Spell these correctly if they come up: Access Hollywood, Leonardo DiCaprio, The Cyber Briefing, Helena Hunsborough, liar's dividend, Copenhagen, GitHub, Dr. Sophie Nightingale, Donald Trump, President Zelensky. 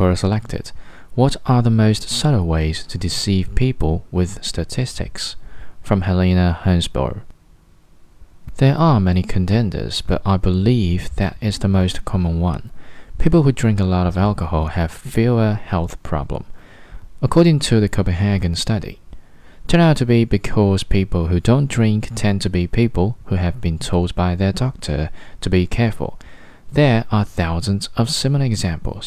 Corr selected. What are the most subtle ways to deceive people with statistics? From Helena Hunsborough. There are many contenders, but I believe that is the most common one. People who drink a lot of alcohol have fewer health problems, according to the Copenhagen study. Turned out to be because people who don't drink tend to be people who have been told by their doctor to be careful. There are thousands of similar examples.